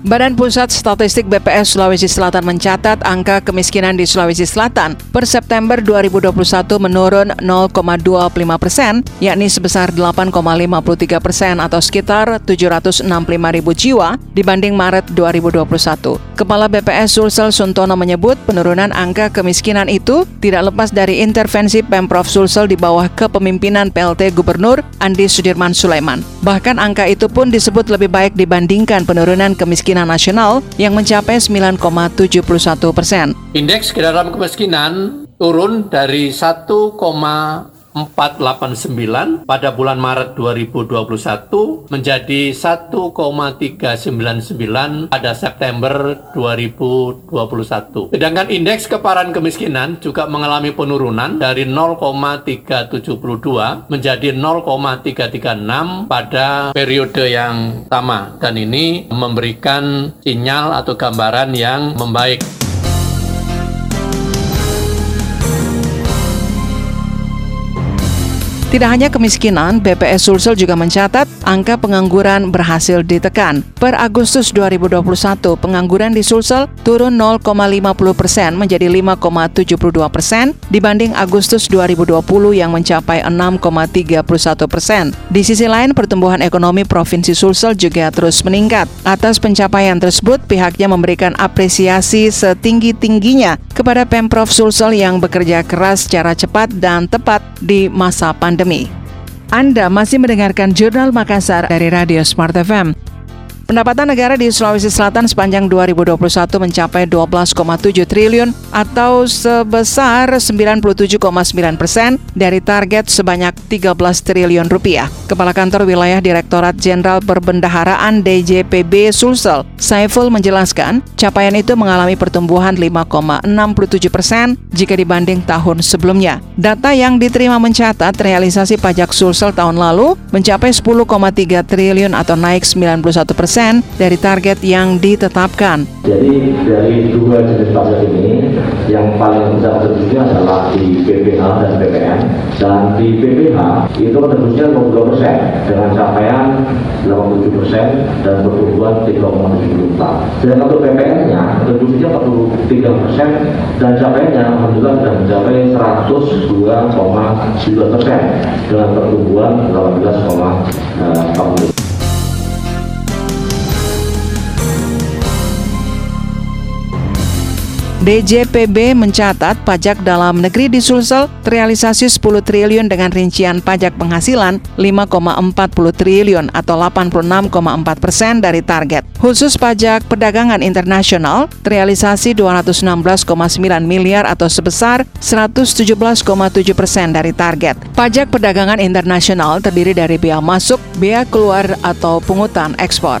Badan Pusat Statistik BPS Sulawesi Selatan mencatat angka kemiskinan di Sulawesi Selatan per September 2021 menurun 0,25%, yakni sebesar 8,53% atau sekitar 765.000 jiwa dibanding Maret 2021. Kepala BPS Sulsel Suntono menyebut penurunan angka kemiskinan itu tidak lepas dari intervensi Pemprov Sulsel di bawah kepemimpinan PLT Gubernur Andi Sudirman Sulaiman. Bahkan angka itu pun disebut lebih baik dibandingkan penurunan kemiskinan nasional yang mencapai 9,71%. Indeks kedalaman kemiskinan turun dari 1,489 pada bulan Maret 2021 menjadi 1,399 pada September 2021. Sedangkan indeks keparaan kemiskinan juga mengalami penurunan dari 0,372 menjadi 0,336 pada periode yang sama, dan ini memberikan sinyal atau gambaran yang membaik. Tidak hanya kemiskinan, BPS Sulsel juga mencatat angka pengangguran berhasil ditekan. Per Agustus 2021, pengangguran di Sulsel turun 0,50% menjadi 5,72% dibanding Agustus 2020 yang mencapai 6,31%. Di sisi lain, pertumbuhan ekonomi Provinsi Sulsel juga terus meningkat. Atas pencapaian tersebut, pihaknya memberikan apresiasi setinggi-tingginya kepada Pemprov Sulsel yang bekerja keras secara cepat dan tepat di masa pandemi. Anda masih mendengarkan Jurnal Makassar dari Radio Smart FM. Pendapatan negara di Sulawesi Selatan sepanjang 2021 mencapai 12,7 triliun atau sebesar 97,9% dari target sebanyak 13 triliun rupiah. Kepala Kantor Wilayah Direktorat Jenderal Perbendaharaan DJPB Sulsel, Saiful, menjelaskan capaian itu mengalami pertumbuhan 5,67% jika dibanding tahun sebelumnya. Data yang diterima mencatat realisasi pajak Sulsel tahun lalu mencapai 10,3 triliun atau naik 91% dari target yang ditetapkan. Jadi dari dua jenis pajak ini, yang paling besar terduduknya adalah di PPH dan PPN. Dan di PPH itu terduduknya 22% dengan capaian 87% dan pertumbuhan 3,74%. Dan untuk PPN-nya terduduknya 43% dan capaiannya alhamdulillah sudah mencapai 102,9% dengan pertumbuhan 18,4%. DJPB mencatat pajak dalam negeri di Sulsel terrealisasi 10 triliun dengan rincian pajak penghasilan 5,40 triliun atau 86,4% dari target. Khusus pajak perdagangan internasional terrealisasi 216,9 miliar atau sebesar 117,7% dari target. Pajak perdagangan internasional terdiri dari bea masuk, bea keluar atau pungutan ekspor.